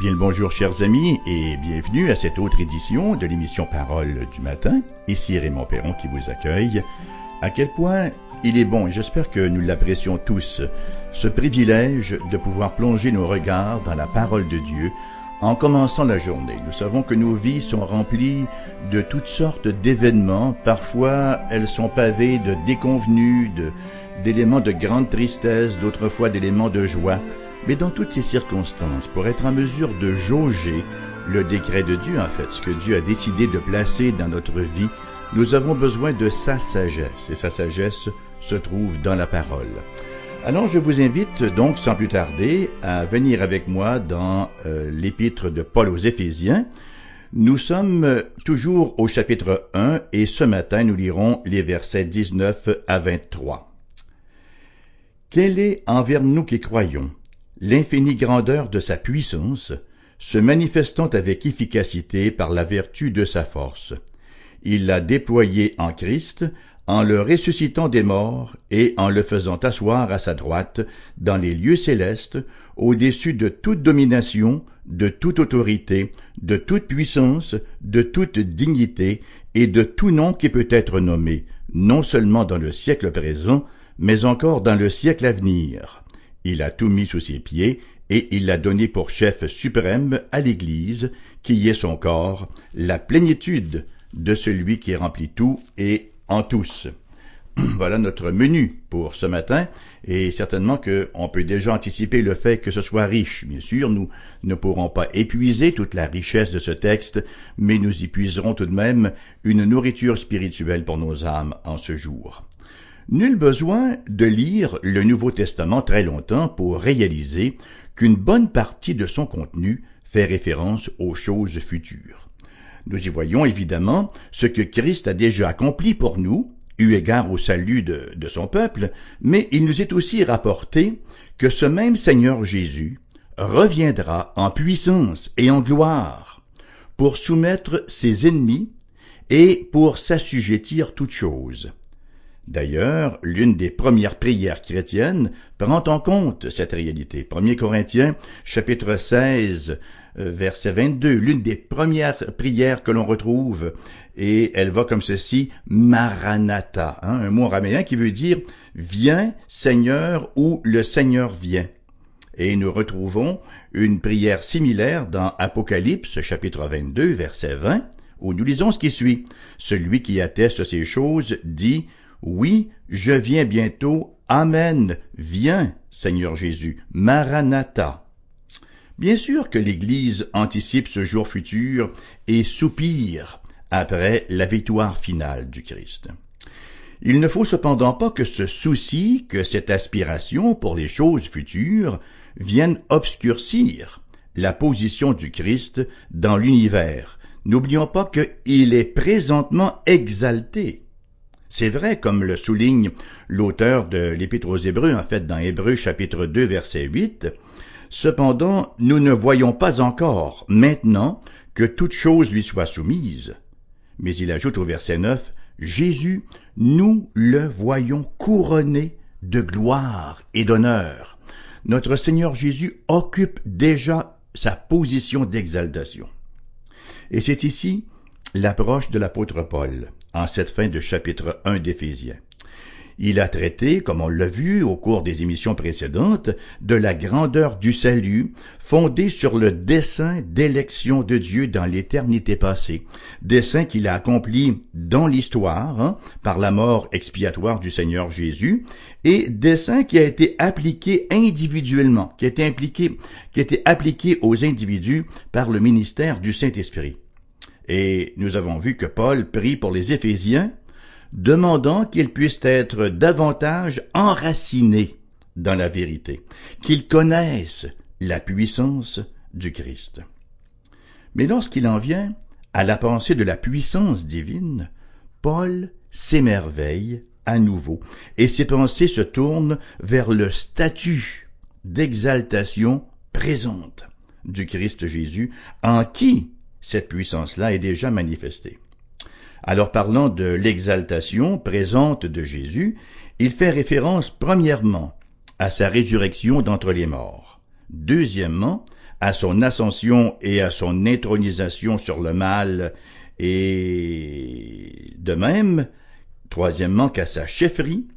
Bien le bonjour chers amis et bienvenue à cette autre édition de l'émission Parole du matin. Ici Raymond Perron qui vous accueille. À quel point il est bon, et j'espère que nous l'apprécions tous, ce privilège de pouvoir plonger nos regards dans la parole de Dieu en commençant la journée. Nous savons que nos vies sont remplies de toutes sortes d'événements. Parfois, elles sont pavées de déconvenues, d'éléments de grande tristesse, d'autres fois d'éléments de joie. Mais dans toutes ces circonstances, pour être en mesure de jauger le décret de Dieu, en fait, ce que Dieu a décidé de placer dans notre vie, nous avons besoin de sa sagesse, et sa sagesse se trouve dans la parole. Alors je vous invite donc, sans plus tarder, à venir avec moi dans l'épître de Paul aux Éphésiens. Nous sommes toujours au chapitre 1, et ce matin, nous lirons les versets 19 à 23. « Quelle est envers nous qui croyons ?» l'infinie grandeur de sa puissance, se manifestant avec efficacité par la vertu de sa force. Il l'a déployée en Christ, en le ressuscitant des morts et en le faisant asseoir à sa droite dans les lieux célestes, au-dessus de toute domination, de toute autorité, de toute puissance, de toute dignité et de tout nom qui peut être nommé, non seulement dans le siècle présent, mais encore dans le siècle à venir. Il a tout mis sous ses pieds, et il l'a donné pour chef suprême à l'Église, qui est son corps, la plénitude de celui qui remplit tout et en tous. » Voilà notre menu pour ce matin, et certainement qu'on peut déjà anticiper le fait que ce soit riche. Bien sûr, nous ne pourrons pas épuiser toute la richesse de ce texte, mais nous y puiserons tout de même une nourriture spirituelle pour nos âmes en ce jour. Nul besoin de lire le Nouveau Testament très longtemps pour réaliser qu'une bonne partie de son contenu fait référence aux choses futures. Nous y voyons évidemment ce que Christ a déjà accompli pour nous, eu égard au salut de son peuple, mais il nous est aussi rapporté que ce même Seigneur Jésus reviendra en puissance et en gloire pour soumettre ses ennemis et pour s'assujettir toutes choses. D'ailleurs, l'une des premières prières chrétiennes prend en compte cette réalité. 1 Corinthiens, chapitre 16, verset 22, l'une des premières prières que l'on retrouve, et elle va comme ceci, « Maranatha », hein, un mot araméen qui veut dire « Viens, Seigneur » ou « Le Seigneur vient ». Et nous retrouvons une prière similaire dans Apocalypse, chapitre 22, verset 20, où nous lisons ce qui suit. « Celui qui atteste ces choses dit « « Oui, je viens bientôt. Amen. Viens, Seigneur Jésus. Maranatha. » Bien sûr que l'Église anticipe ce jour futur et soupire après la victoire finale du Christ. Il ne faut cependant pas que ce souci, que cette aspiration pour les choses futures vienne obscurcir la position du Christ dans l'univers. N'oublions pas qu'il est présentement exalté. C'est vrai, comme le souligne l'auteur de l'Épître aux Hébreux, en fait, dans Hébreux chapitre 2, verset 8, « Cependant, nous ne voyons pas encore, maintenant, que toute chose lui soit soumise. » Mais il ajoute au verset 9, « Jésus, nous le voyons couronné de gloire et d'honneur. » Notre Seigneur Jésus occupe déjà sa position d'exaltation. Et c'est ici l'approche de l'apôtre Paul. En cette fin de chapitre 1 d'Éphésiens. Il a traité, comme on l'a vu au cours des émissions précédentes, de la grandeur du salut fondée sur le dessein d'élection de Dieu dans l'éternité passée, dessein qu'il a accompli dans l'histoire, hein, par la mort expiatoire du Seigneur Jésus, et dessein qui a été appliqué individuellement, qui a été appliqué aux individus par le ministère du Saint-Esprit. Et nous avons vu que Paul prie pour les Éphésiens, demandant qu'ils puissent être davantage enracinés dans la vérité, qu'ils connaissent la puissance du Christ. Mais lorsqu'il en vient à la pensée de la puissance divine, Paul s'émerveille à nouveau, et ses pensées se tournent vers le statut d'exaltation présente du Christ Jésus, en qui cette puissance-là est déjà manifestée. Alors, parlant de l'exaltation présente de Jésus, il fait référence premièrement à sa résurrection d'entre les morts, deuxièmement à son ascension et à son intronisation sur le mâle, et de même, troisièmement, qu'à sa chefferie,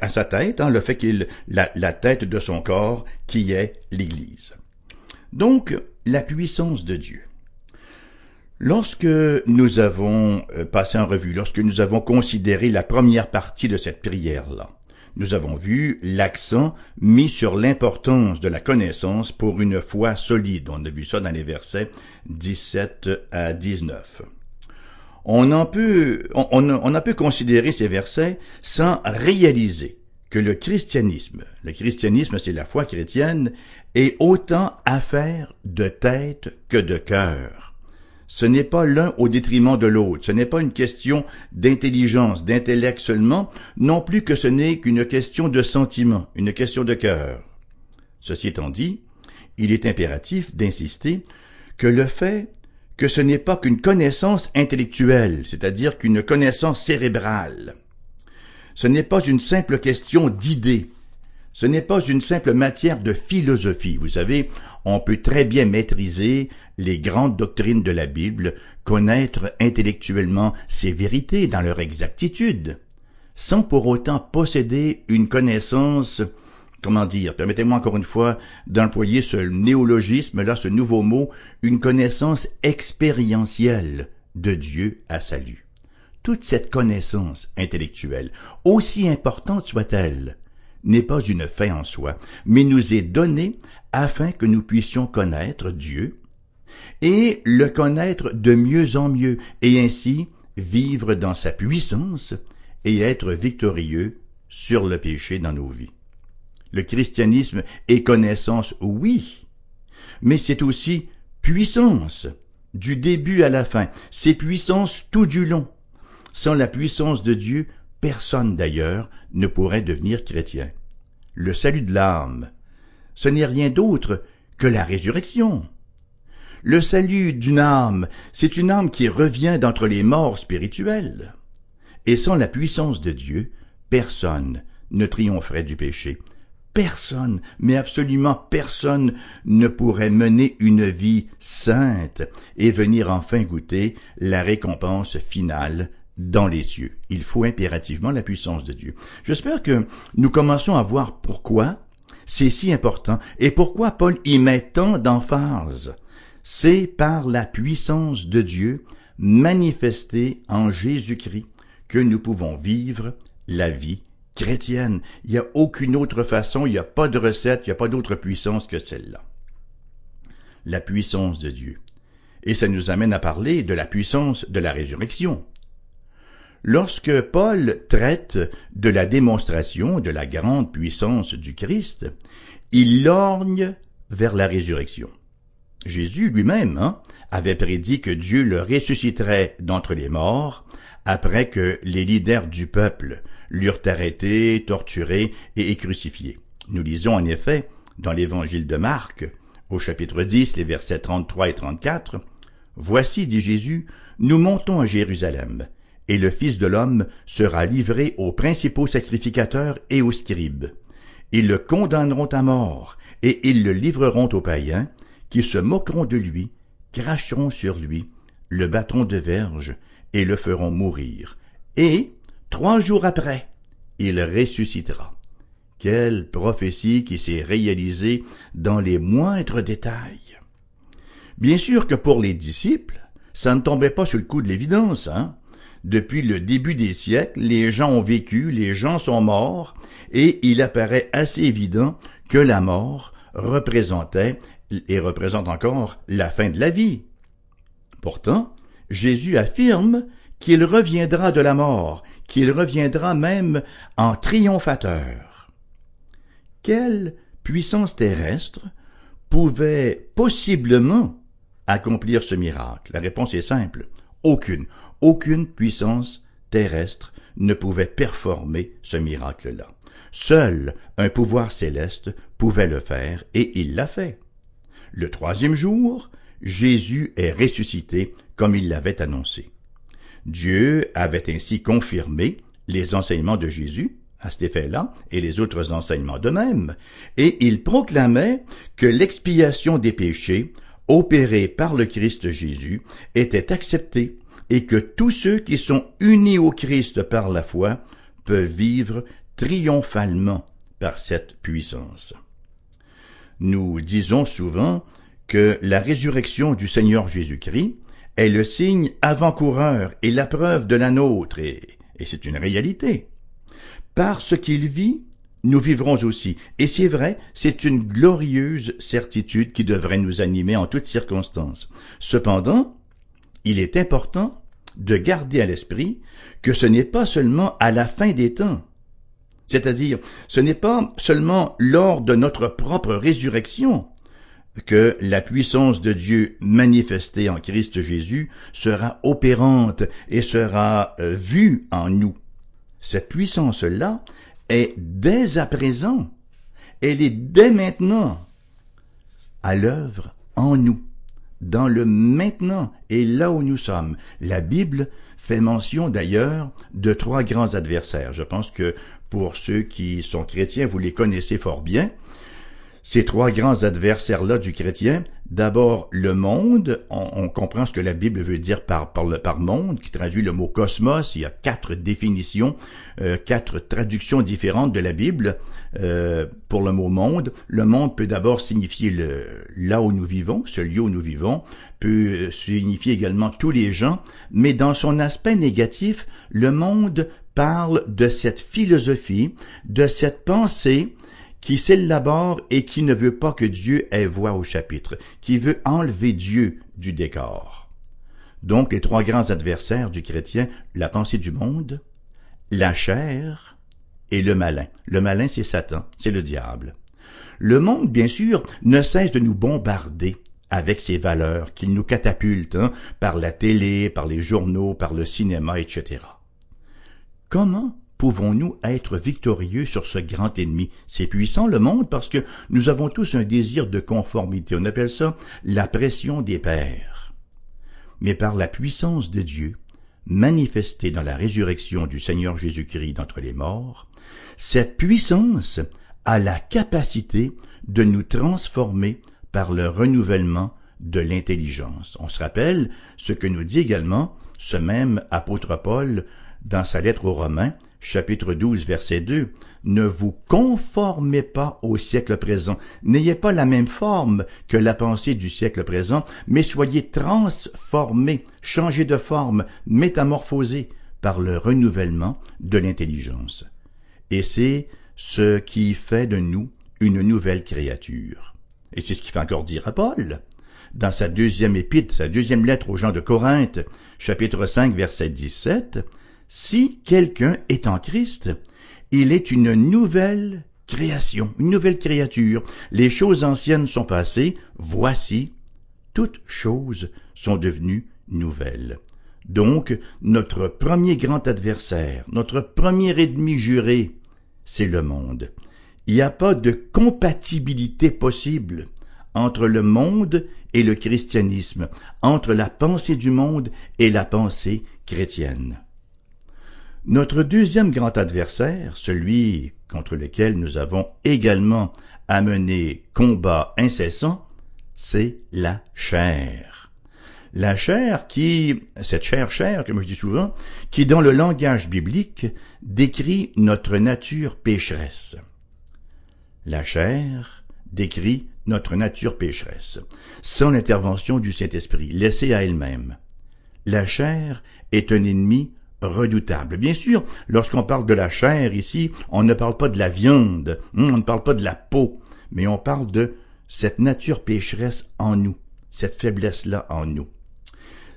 à sa tête, le fait qu'il la tête de son corps, qui est l'Église. Donc, la puissance de Dieu. Lorsque nous avons passé en revue, lorsque nous avons considéré la première partie de cette prière-là, nous avons vu l'accent mis sur l'importance de la connaissance pour une foi solide. On a vu ça dans les versets 17 à 19. On a pu considérer ces versets sans réaliser que le christianisme, c'est la foi chrétienne, est autant affaire de tête que de cœur. Ce n'est pas l'un au détriment de l'autre, ce n'est pas une question d'intelligence, d'intellect seulement, non plus que ce n'est qu'une question de sentiment, une question de cœur. Ceci étant dit, il est impératif d'insister que le fait que ce n'est pas qu'une connaissance intellectuelle, c'est-à-dire qu'une connaissance cérébrale. Ce n'est pas une simple question d'idées. Ce n'est pas une simple matière de philosophie. Vous savez, on peut très bien maîtriser les grandes doctrines de la Bible, connaître intellectuellement ses vérités dans leur exactitude, sans pour autant posséder une connaissance, permettez-moi encore une fois d'employer ce néologisme-là, ce nouveau mot, une connaissance expérientielle de Dieu à salut. Toute cette connaissance intellectuelle, aussi importante soit-elle, n'est pas une fin en soi, mais nous est donnée afin que nous puissions connaître Dieu et le connaître de mieux en mieux, et ainsi vivre dans sa puissance et être victorieux sur le péché dans nos vies. Le christianisme est connaissance, oui, mais c'est aussi puissance, du début à la fin. C'est puissance tout du long. Sans la puissance de Dieu, personne d'ailleurs ne pourrait devenir chrétien. Le salut de l'âme, ce n'est rien d'autre que la résurrection. Le salut d'une âme, c'est une âme qui revient d'entre les morts spirituels. Et sans la puissance de Dieu, personne ne triompherait du péché. Personne, mais absolument personne, ne pourrait mener une vie sainte et venir enfin goûter la récompense finale dans les cieux. Il faut impérativement la puissance de Dieu. J'espère que nous commençons à voir pourquoi c'est si important et pourquoi Paul y met tant d'emphase. C'est par la puissance de Dieu manifestée en Jésus-Christ que nous pouvons vivre la vie chrétienne. Il n'y a aucune autre façon, il n'y a pas de recette, il n'y a pas d'autre puissance que celle-là. La puissance de Dieu. Et ça nous amène à parler de la puissance de la résurrection. Lorsque Paul traite de la démonstration de la grande puissance du Christ, il lorgne vers la résurrection. Jésus lui-même, avait prédit que Dieu le ressusciterait d'entre les morts après que les leaders du peuple l'eurent arrêté, torturé et crucifié. Nous lisons en effet dans l'évangile de Marc, au chapitre 10, les versets 33 et 34, « Voici, dit Jésus, nous montons à Jérusalem, et le Fils de l'homme sera livré aux principaux sacrificateurs et aux scribes. Ils le condamneront à mort, et ils le livreront aux païens, qui se moqueront de lui, cracheront sur lui, le battront de verge, et le feront mourir. Et, 3 jours après, il ressuscitera. » Quelle prophétie qui s'est réalisée dans les moindres détails. Bien sûr que pour les disciples, ça ne tombait pas sur le coup de l'évidence. Depuis le début des siècles, les gens ont vécu, les gens sont morts, et il apparaît assez évident que la mort représentait et représente encore la fin de la vie. Pourtant, Jésus affirme qu'il reviendra de la mort, qu'il reviendra même en triomphateur. Quelle puissance terrestre pouvait possiblement accomplir ce miracle? La réponse est simple. Aucune. Aucune puissance terrestre ne pouvait performer ce miracle-là. Seul un pouvoir céleste pouvait le faire, et il l'a fait. Le 3e jour, Jésus est ressuscité comme il l'avait annoncé. Dieu avait ainsi confirmé les enseignements de Jésus à cet effet-là, et les autres enseignements de même, et il proclamait que l'expiation des péchés, opérée par le Christ Jésus, était acceptée, et que tous ceux qui sont unis au Christ par la foi peuvent vivre triomphalement par cette puissance. Nous disons souvent que la résurrection du Seigneur Jésus-Christ est le signe avant-coureur et la preuve de la nôtre, et c'est une réalité. Par ce qu'il vit, nous vivrons aussi. Et c'est vrai, c'est une glorieuse certitude qui devrait nous animer en toutes circonstances. Cependant, il est important de garder à l'esprit que ce n'est pas seulement à la fin des temps. C'est-à-dire, ce n'est pas seulement lors de notre propre résurrection que la puissance de Dieu manifestée en Christ Jésus sera opérante et sera vue en nous. Cette puissance-là est dès à présent, elle est dès maintenant à l'œuvre en nous, dans le maintenant et là où nous sommes. La Bible fait mention d'ailleurs de trois grands adversaires. Je pense que pour ceux qui sont chrétiens, vous les connaissez fort bien. Ces trois grands adversaires-là du chrétien, d'abord le monde, on comprend ce que la Bible veut dire par monde, qui traduit le mot cosmos. Il y a quatre définitions, quatre traductions différentes de la Bible pour le mot monde. Le monde peut d'abord signifier là où nous vivons, ce lieu où nous vivons, peut signifier également tous les gens, mais dans son aspect négatif, le monde parle de cette philosophie, de cette pensée, qui s'élabore et qui ne veut pas que Dieu ait voix au chapitre, qui veut enlever Dieu du décor. Donc, les trois grands adversaires du chrétien, la pensée du monde, la chair et le malin. Le malin, c'est Satan, c'est le diable. Le monde, bien sûr, ne cesse de nous bombarder avec ses valeurs qu'il nous catapulte par la télé, par les journaux, par le cinéma, etc. Comment pouvons-nous être victorieux sur ce grand ennemi? C'est puissant, le monde, parce que nous avons tous un désir de conformité. On appelle ça la pression des pairs. Mais par la puissance de Dieu, manifestée dans la résurrection du Seigneur Jésus-Christ d'entre les morts, cette puissance a la capacité de nous transformer par le renouvellement de l'intelligence. On se rappelle ce que nous dit également ce même apôtre Paul dans sa lettre aux Romains, chapitre 12, verset 2, « Ne vous conformez pas au siècle présent. N'ayez pas la même forme que la pensée du siècle présent, mais soyez transformés, changés de forme, métamorphosés par le renouvellement de l'intelligence. » Et c'est ce qui fait de nous une nouvelle créature. Et c'est ce qu'il fait encore dire à Paul dans sa deuxième épître, sa deuxième lettre aux gens de Corinthe, chapitre 5, verset 17, « Si quelqu'un est en Christ, il est une nouvelle création, une nouvelle créature. Les choses anciennes sont passées, voici, toutes choses sont devenues nouvelles. » Donc, notre premier grand adversaire, notre premier ennemi juré, c'est le monde. Il n'y a pas de compatibilité possible entre le monde et le christianisme, entre la pensée du monde et la pensée chrétienne. Notre deuxième grand adversaire, celui contre lequel nous avons également à mener combat incessant, c'est la chair. La chair cette chair, comme je dis souvent, qui dans le langage biblique décrit notre nature pécheresse. La chair décrit notre nature pécheresse, sans l'intervention du Saint-Esprit, laissée à elle-même. La chair est un ennemi redoutable. Bien sûr, lorsqu'on parle de la chair ici, on ne parle pas de la viande, on ne parle pas de la peau, mais on parle de cette nature pécheresse en nous, cette faiblesse-là en nous.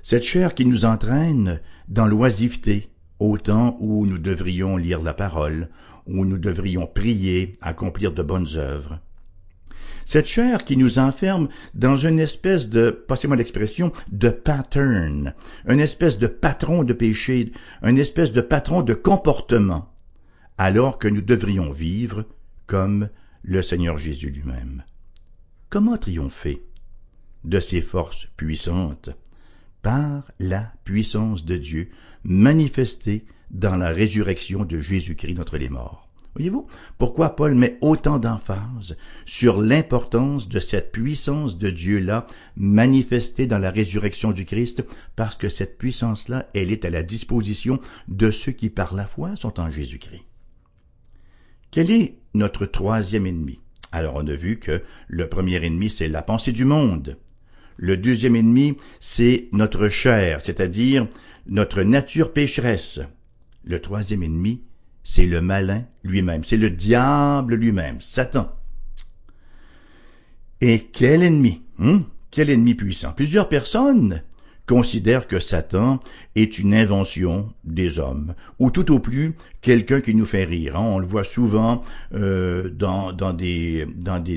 Cette chair qui nous entraîne dans l'oisiveté, au temps où nous devrions lire la parole, où nous devrions prier, accomplir de bonnes œuvres. Cette chair qui nous enferme dans une espèce de, passez-moi l'expression, de pattern, une espèce de patron de péché, une espèce de patron de comportement, alors que nous devrions vivre comme le Seigneur Jésus lui-même. Comment triompher de ces forces puissantes? Par la puissance de Dieu manifestée dans la résurrection de Jésus-Christ d'entre les morts. Voyez-vous pourquoi Paul met autant d'emphase sur l'importance de cette puissance de Dieu-là manifestée dans la résurrection du Christ, parce que cette puissance-là, elle est à la disposition de ceux qui par la foi sont en Jésus-Christ. Quel est notre troisième ennemi? Alors on a vu que le premier ennemi, c'est la pensée du monde. Le deuxième ennemi, c'est notre chair, c'est-à-dire notre nature pécheresse. Le troisième ennemi, c'est le malin lui-même, c'est le diable lui-même, Satan. Et quel ennemi, quel ennemi puissant. Plusieurs personnes considèrent que Satan est une invention des hommes, ou tout au plus quelqu'un qui nous fait rire. On le voit souvent dans des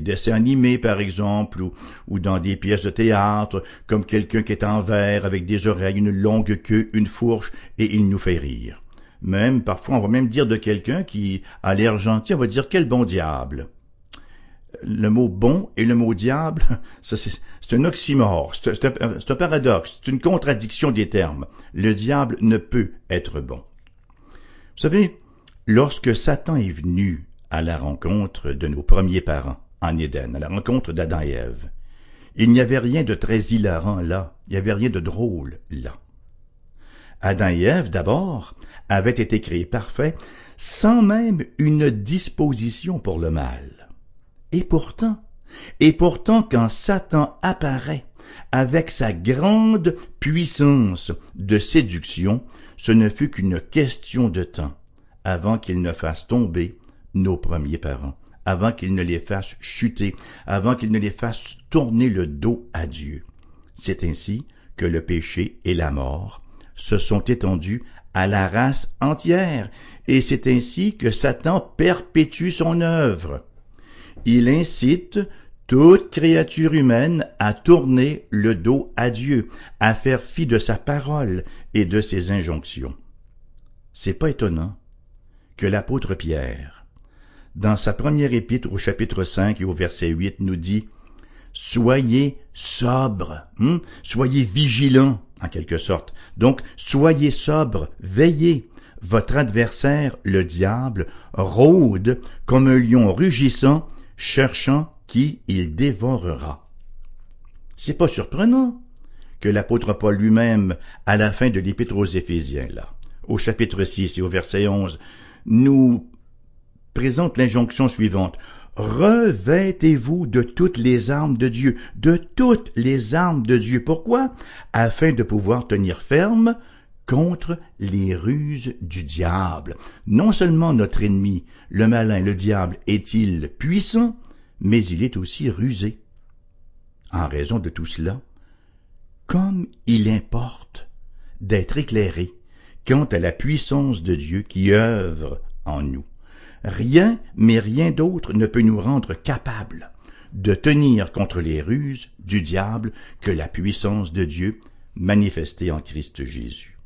dessins animés, par exemple, ou dans des pièces de théâtre, comme quelqu'un qui est en verre avec des oreilles, une longue queue, une fourche, et il nous fait rire. Même, parfois, on va même dire de quelqu'un qui a l'air gentil, on va dire « quel bon diable ». Le mot « bon » et le mot « diable », c'est un oxymore, c'est un paradoxe, c'est une contradiction des termes. Le diable ne peut être bon. Vous savez, lorsque Satan est venu à la rencontre de nos premiers parents en Éden, à la rencontre d'Adam et Ève, il n'y avait rien de très hilarant là, il n'y avait rien de drôle là. Adam et Ève, d'abord, avaient été créés parfaits, sans même une disposition pour le mal. Et pourtant, quand Satan apparaît avec sa grande puissance de séduction, ce ne fut qu'une question de temps avant qu'il ne fasse tomber nos premiers parents, avant qu'il ne les fasse chuter, avant qu'il ne les fasse tourner le dos à Dieu. C'est ainsi que le péché et la mort se sont étendus à la race entière, et c'est ainsi que Satan perpétue son œuvre. Il incite toute créature humaine à tourner le dos à Dieu, à faire fi de sa parole et de ses injonctions. C'est pas étonnant que l'apôtre Pierre, dans sa première épître au chapitre 5 et au verset 8, nous dit « Soyez sobres, soyez vigilants ». En quelque sorte. Donc, soyez sobre, veillez. Votre adversaire, le diable, rôde comme un lion rugissant, cherchant qui il dévorera. C'est pas surprenant que l'apôtre Paul lui-même, à la fin de l'épître aux Éphésiens, là, au chapitre 6 et au verset 11, nous présente l'injonction suivante. Revêtez-vous de toutes les armes de Dieu, de toutes les armes de Dieu. Pourquoi? Afin de pouvoir tenir ferme contre les ruses du diable. Non seulement notre ennemi, le malin, le diable, est-il puissant, mais il est aussi rusé. En raison de tout cela, comme il importe d'être éclairé quant à la puissance de Dieu qui œuvre en nous. Rien, mais rien d'autre ne peut nous rendre capables de tenir contre les ruses du diable que la puissance de Dieu manifestée en Christ Jésus.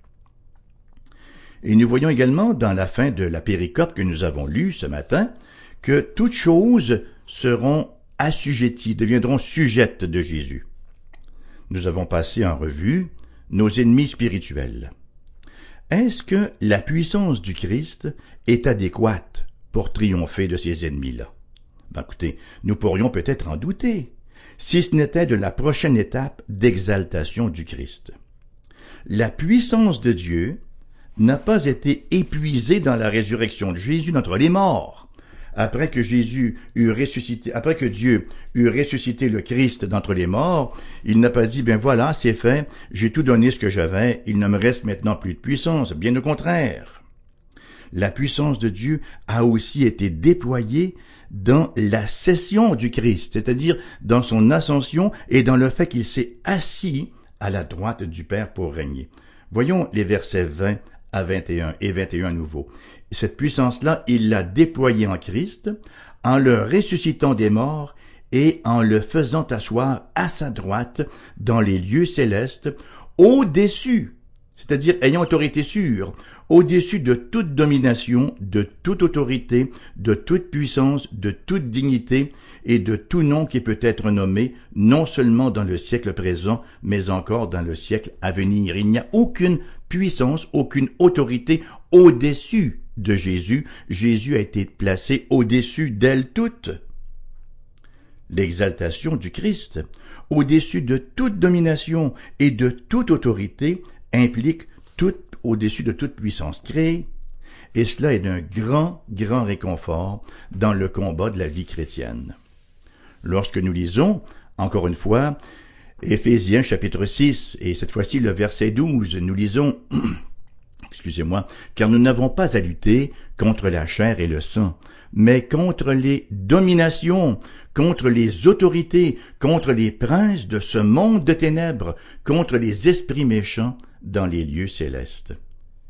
Et nous voyons également dans la fin de la péricope que nous avons lue ce matin que toutes choses seront assujetties, deviendront sujettes de Jésus. Nous avons passé en revue nos ennemis spirituels. Est-ce que la puissance du Christ est adéquate pour triompher de ces ennemis-là? Écoutez, nous pourrions peut-être en douter, si ce n'était de la prochaine étape d'exaltation du Christ. La puissance de Dieu n'a pas été épuisée dans la résurrection de Jésus d'entre les morts. Après que Dieu eut ressuscité le Christ d'entre les morts, il n'a pas dit « ben voilà, c'est fait, j'ai tout donné ce que j'avais, il ne me reste maintenant plus de puissance », bien au contraire. La puissance de Dieu a aussi été déployée dans la cession du Christ, c'est-à-dire dans son ascension et dans le fait qu'il s'est assis à la droite du Père pour régner. Voyons les versets 20 à 21 et 21 à nouveau. Cette puissance-là, il l'a déployée en Christ, en le ressuscitant des morts et en le faisant asseoir à sa droite dans les lieux célestes, au-dessus, c'est-à-dire ayant autorité sûre, au-dessus de toute domination, de toute autorité, de toute puissance, de toute dignité et de tout nom qui peut être nommé, non seulement dans le siècle présent, mais encore dans le siècle à venir. Il n'y a aucune puissance, aucune autorité au-dessus de Jésus, Jésus a été placé au-dessus d'elles toutes. L'exaltation du Christ, au-dessus de toute domination et de toute autorité, implique tout au-dessus de toute puissance créée, et cela est d'un grand, grand réconfort dans le combat de la vie chrétienne. Lorsque nous lisons, encore une fois, Éphésiens chapitre 6, et cette fois-ci le verset 12, nous lisons, car nous n'avons pas à lutter contre la chair et le sang, mais contre les dominations, contre les autorités, contre les princes de ce monde de ténèbres, contre les esprits méchants dans les lieux célestes.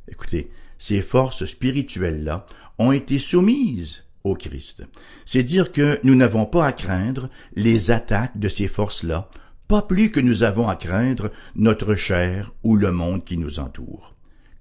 Écoutez, ces forces spirituelles-là ont été soumises au Christ. C'est dire que nous n'avons pas à craindre les attaques de ces forces-là, pas plus que nous avons à craindre notre chair ou le monde qui nous entoure.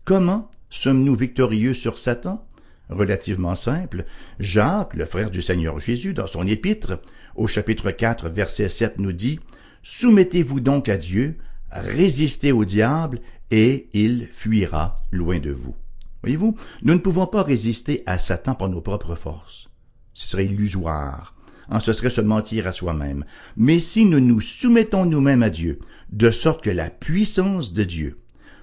Comment sommes-nous victorieux sur Satan? Relativement simple. Jacques, le frère du Seigneur Jésus, dans son épître, au chapitre 4, verset 7, nous dit « Soumettez-vous donc à Dieu, résistez au diable, et il fuira loin de vous. » Voyez-vous, nous ne pouvons pas résister à Satan par nos propres forces. Ce serait illusoire. Ce serait se mentir à soi-même. Mais si nous nous soumettons nous-mêmes à Dieu, de sorte que la puissance de Dieu,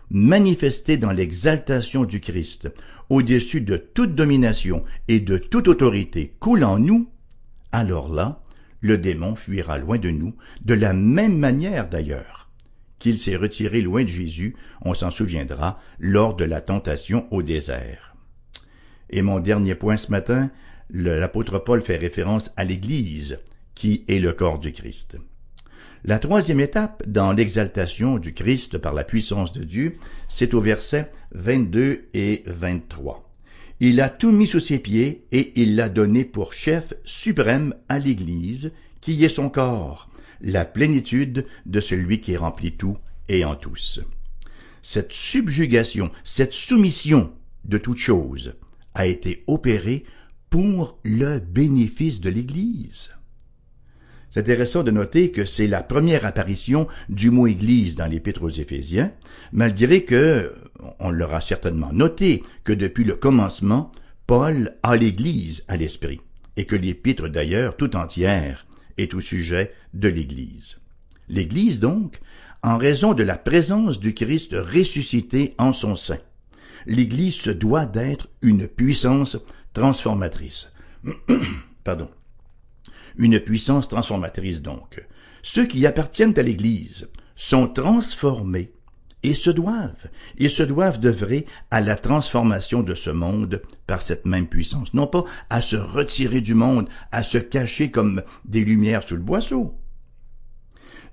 manifestée dans l'exaltation du Christ, au-dessus de toute domination et de toute autorité, coule en nous, alors là, le démon fuira loin de nous, de la même manière d'ailleurs qu'il s'est retiré loin de Jésus, on s'en souviendra, lors de la tentation au désert. Et mon dernier point ce matin, l'apôtre Paul fait référence à l'Église, qui est le corps du Christ. La troisième étape dans l'exaltation du Christ par la puissance de Dieu, c'est au verset 22 et 23. « Il a tout mis sous ses pieds et il l'a donné pour chef suprême à l'Église, qui est son corps, la plénitude de celui qui remplit tout et en tous. » Cette subjugation, cette soumission de toute chose a été opérée pour le bénéfice de l'Église. C'est intéressant de noter que c'est la première apparition du mot « Église » dans l'Épître aux Éphésiens, malgré que, on l'aura certainement noté, que depuis le commencement, Paul a l'Église à l'esprit, et que l'Épître d'ailleurs tout entière est au sujet de l'Église. L'Église donc, en raison de la présence du Christ ressuscité en son sein, l'Église se doit d'être une puissance transformatrice. Pardon. Une puissance transformatrice donc. Ceux qui appartiennent à l'Église sont transformés et se doivent d'œuvrer à la transformation de ce monde par cette même puissance, non pas à se retirer du monde, à se cacher comme des lumières sous le boisseau.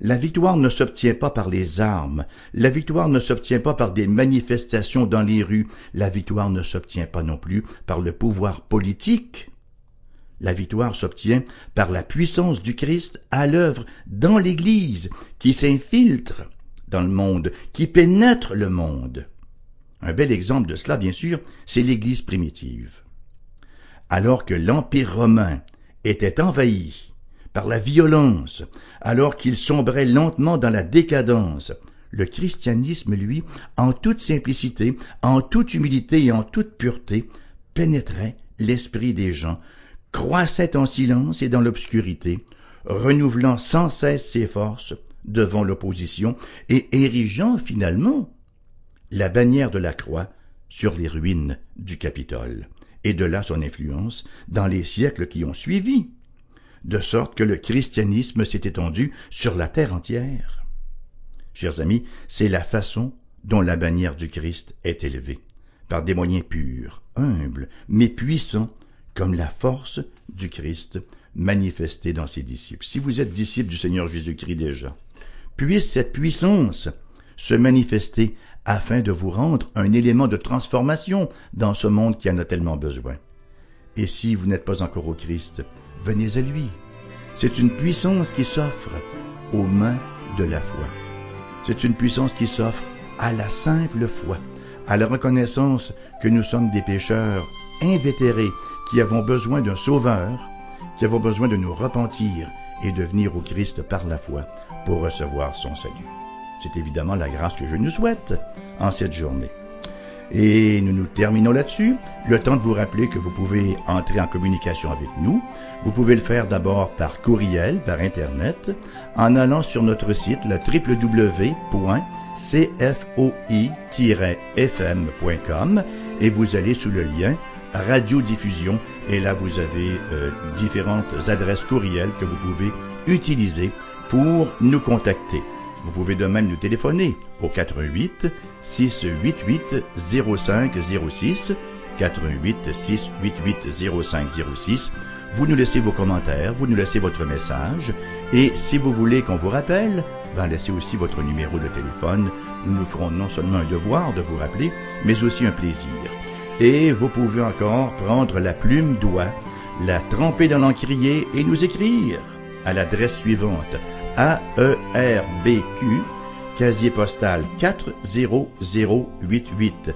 La victoire ne s'obtient pas par les armes, la victoire ne s'obtient pas par des manifestations dans les rues, la victoire ne s'obtient pas non plus par le pouvoir politique. La victoire s'obtient par la puissance du Christ à l'œuvre dans l'Église, qui s'infiltre dans le monde, qui pénètre le monde. Un bel exemple de cela, bien sûr, c'est l'Église primitive. Alors que l'Empire romain était envahi par la violence, alors qu'il sombrait lentement dans la décadence, le christianisme, lui, en toute simplicité, en toute humilité et en toute pureté, pénétrait l'esprit des gens, croissait en silence et dans l'obscurité, renouvelant sans cesse ses forces devant l'opposition et érigeant finalement la bannière de la croix sur les ruines du Capitole, et de là son influence dans les siècles qui ont suivi, de sorte que le christianisme s'est étendu sur la terre entière. Chers amis, c'est la façon dont la bannière du Christ est élevée, par des moyens purs, humbles, mais puissants, comme la force du Christ manifestée dans ses disciples. Si vous êtes disciples du Seigneur Jésus-Christ déjà, puisse cette puissance se manifester afin de vous rendre un élément de transformation dans ce monde qui en a tellement besoin. Et si vous n'êtes pas encore au Christ, venez à lui. C'est une puissance qui s'offre aux mains de la foi. C'est une puissance qui s'offre à la simple foi, à la reconnaissance que nous sommes des pécheurs invétérés, qui avons besoin d'un sauveur, qui avons besoin de nous repentir et de venir au Christ par la foi pour recevoir son salut. C'est évidemment la grâce que je nous souhaite en cette journée. Et nous terminons là-dessus. Le temps de vous rappeler que vous pouvez entrer en communication avec nous. Vous pouvez le faire d'abord par courriel, par Internet, en allant sur notre site, le www.cfoi-fm.com, et vous allez sous le lien radiodiffusion, et là vous avez différentes adresses courriel que vous pouvez utiliser pour nous contacter. Vous pouvez de même nous téléphoner au 418-688-0506, 418-688-0506. Vous nous laissez vos commentaires, vous nous laissez votre message, et si vous voulez qu'on vous rappelle, laissez aussi votre numéro de téléphone. Nous nous ferons non seulement un devoir de vous rappeler, mais aussi un plaisir. Et vous pouvez encore prendre la plume d'oie, la tremper dans l'encrier et nous écrire à l'adresse suivante: AERBQ, casier postal 40088,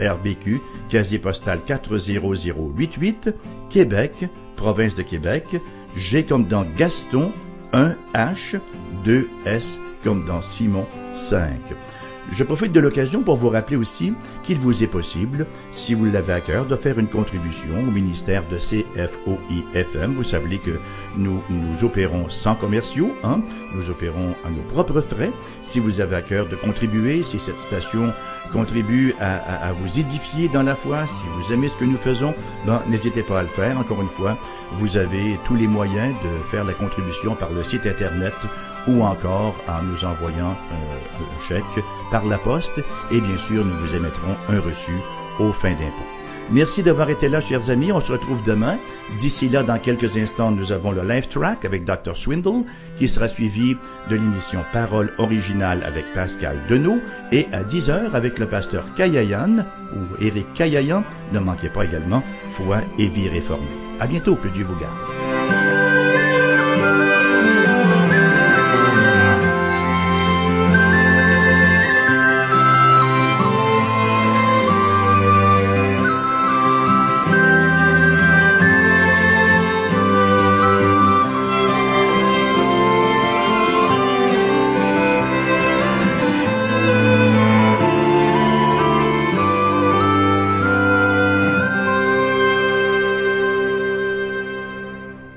AERBQ, casier postal 40088, Québec, province de Québec, G comme dans Gaston, 1H, 2S comme dans Simon, 5. Je profite de l'occasion pour vous rappeler aussi qu'il vous est possible, si vous l'avez à cœur, de faire une contribution au ministère de CFOI-FM. Vous savez que nous opérons sans commerciaux, hein? Nous opérons à nos propres frais. Si vous avez à cœur de contribuer, si cette station contribue à vous édifier dans la foi, si vous aimez ce que nous faisons, n'hésitez pas à le faire. Encore une fois, vous avez tous les moyens de faire la contribution par le site Internet ou encore en nous envoyant un chèque par la poste, et bien sûr, nous vous émettrons un reçu aux fins d'impôt. Merci d'avoir été là, chers amis. On se retrouve demain. D'ici là, dans quelques instants, nous avons le Live Track avec Dr. Swindle, qui sera suivi de l'émission Parole originale avec Pascal Deneau, et à 10h avec le pasteur Kayayan, ou Éric Kayayan. Ne manquez pas également Foi et vie réformée. À bientôt, que Dieu vous garde.